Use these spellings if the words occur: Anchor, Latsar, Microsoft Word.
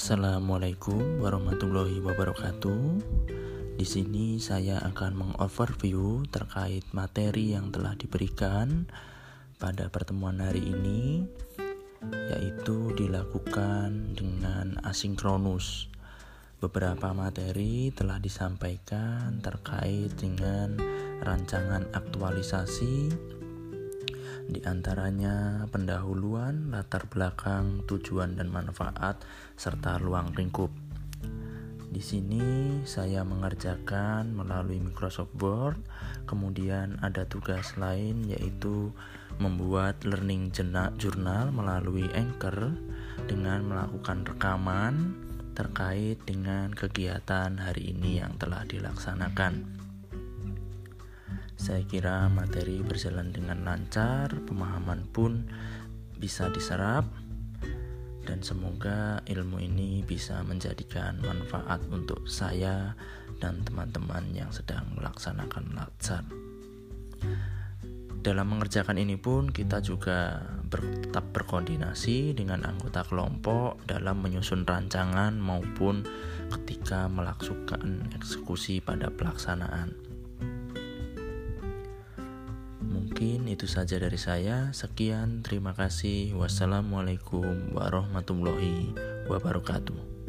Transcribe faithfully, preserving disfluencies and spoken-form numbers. Assalamualaikum warahmatullahi wabarakatuh. Di sini saya akan mengoverview terkait materi yang telah diberikan pada pertemuan hari ini, yaitu dilakukan dengan asinkronus. Beberapa materi telah disampaikan terkait dengan rancangan aktualisasi, di antaranya pendahuluan, latar belakang, tujuan dan manfaat, serta ruang lingkup. Di sini saya mengerjakan melalui Microsoft Word, kemudian ada tugas lain yaitu membuat learning journal melalui Anchor dengan melakukan rekaman terkait dengan kegiatan hari ini yang telah dilaksanakan. Saya kira materi berjalan dengan lancar, pemahaman pun bisa diserap, dan semoga ilmu ini bisa menjadikan manfaat untuk saya dan teman-teman yang sedang melaksanakan Latsar. Dalam mengerjakan ini pun kita juga ber, tetap berkoordinasi dengan anggota kelompok dalam menyusun rancangan maupun ketika melaksanakan eksekusi pada pelaksanaan. Mungkin itu saja dari saya. Sekian, terima kasih. Wassalamualaikum warahmatullahi wabarakatuh.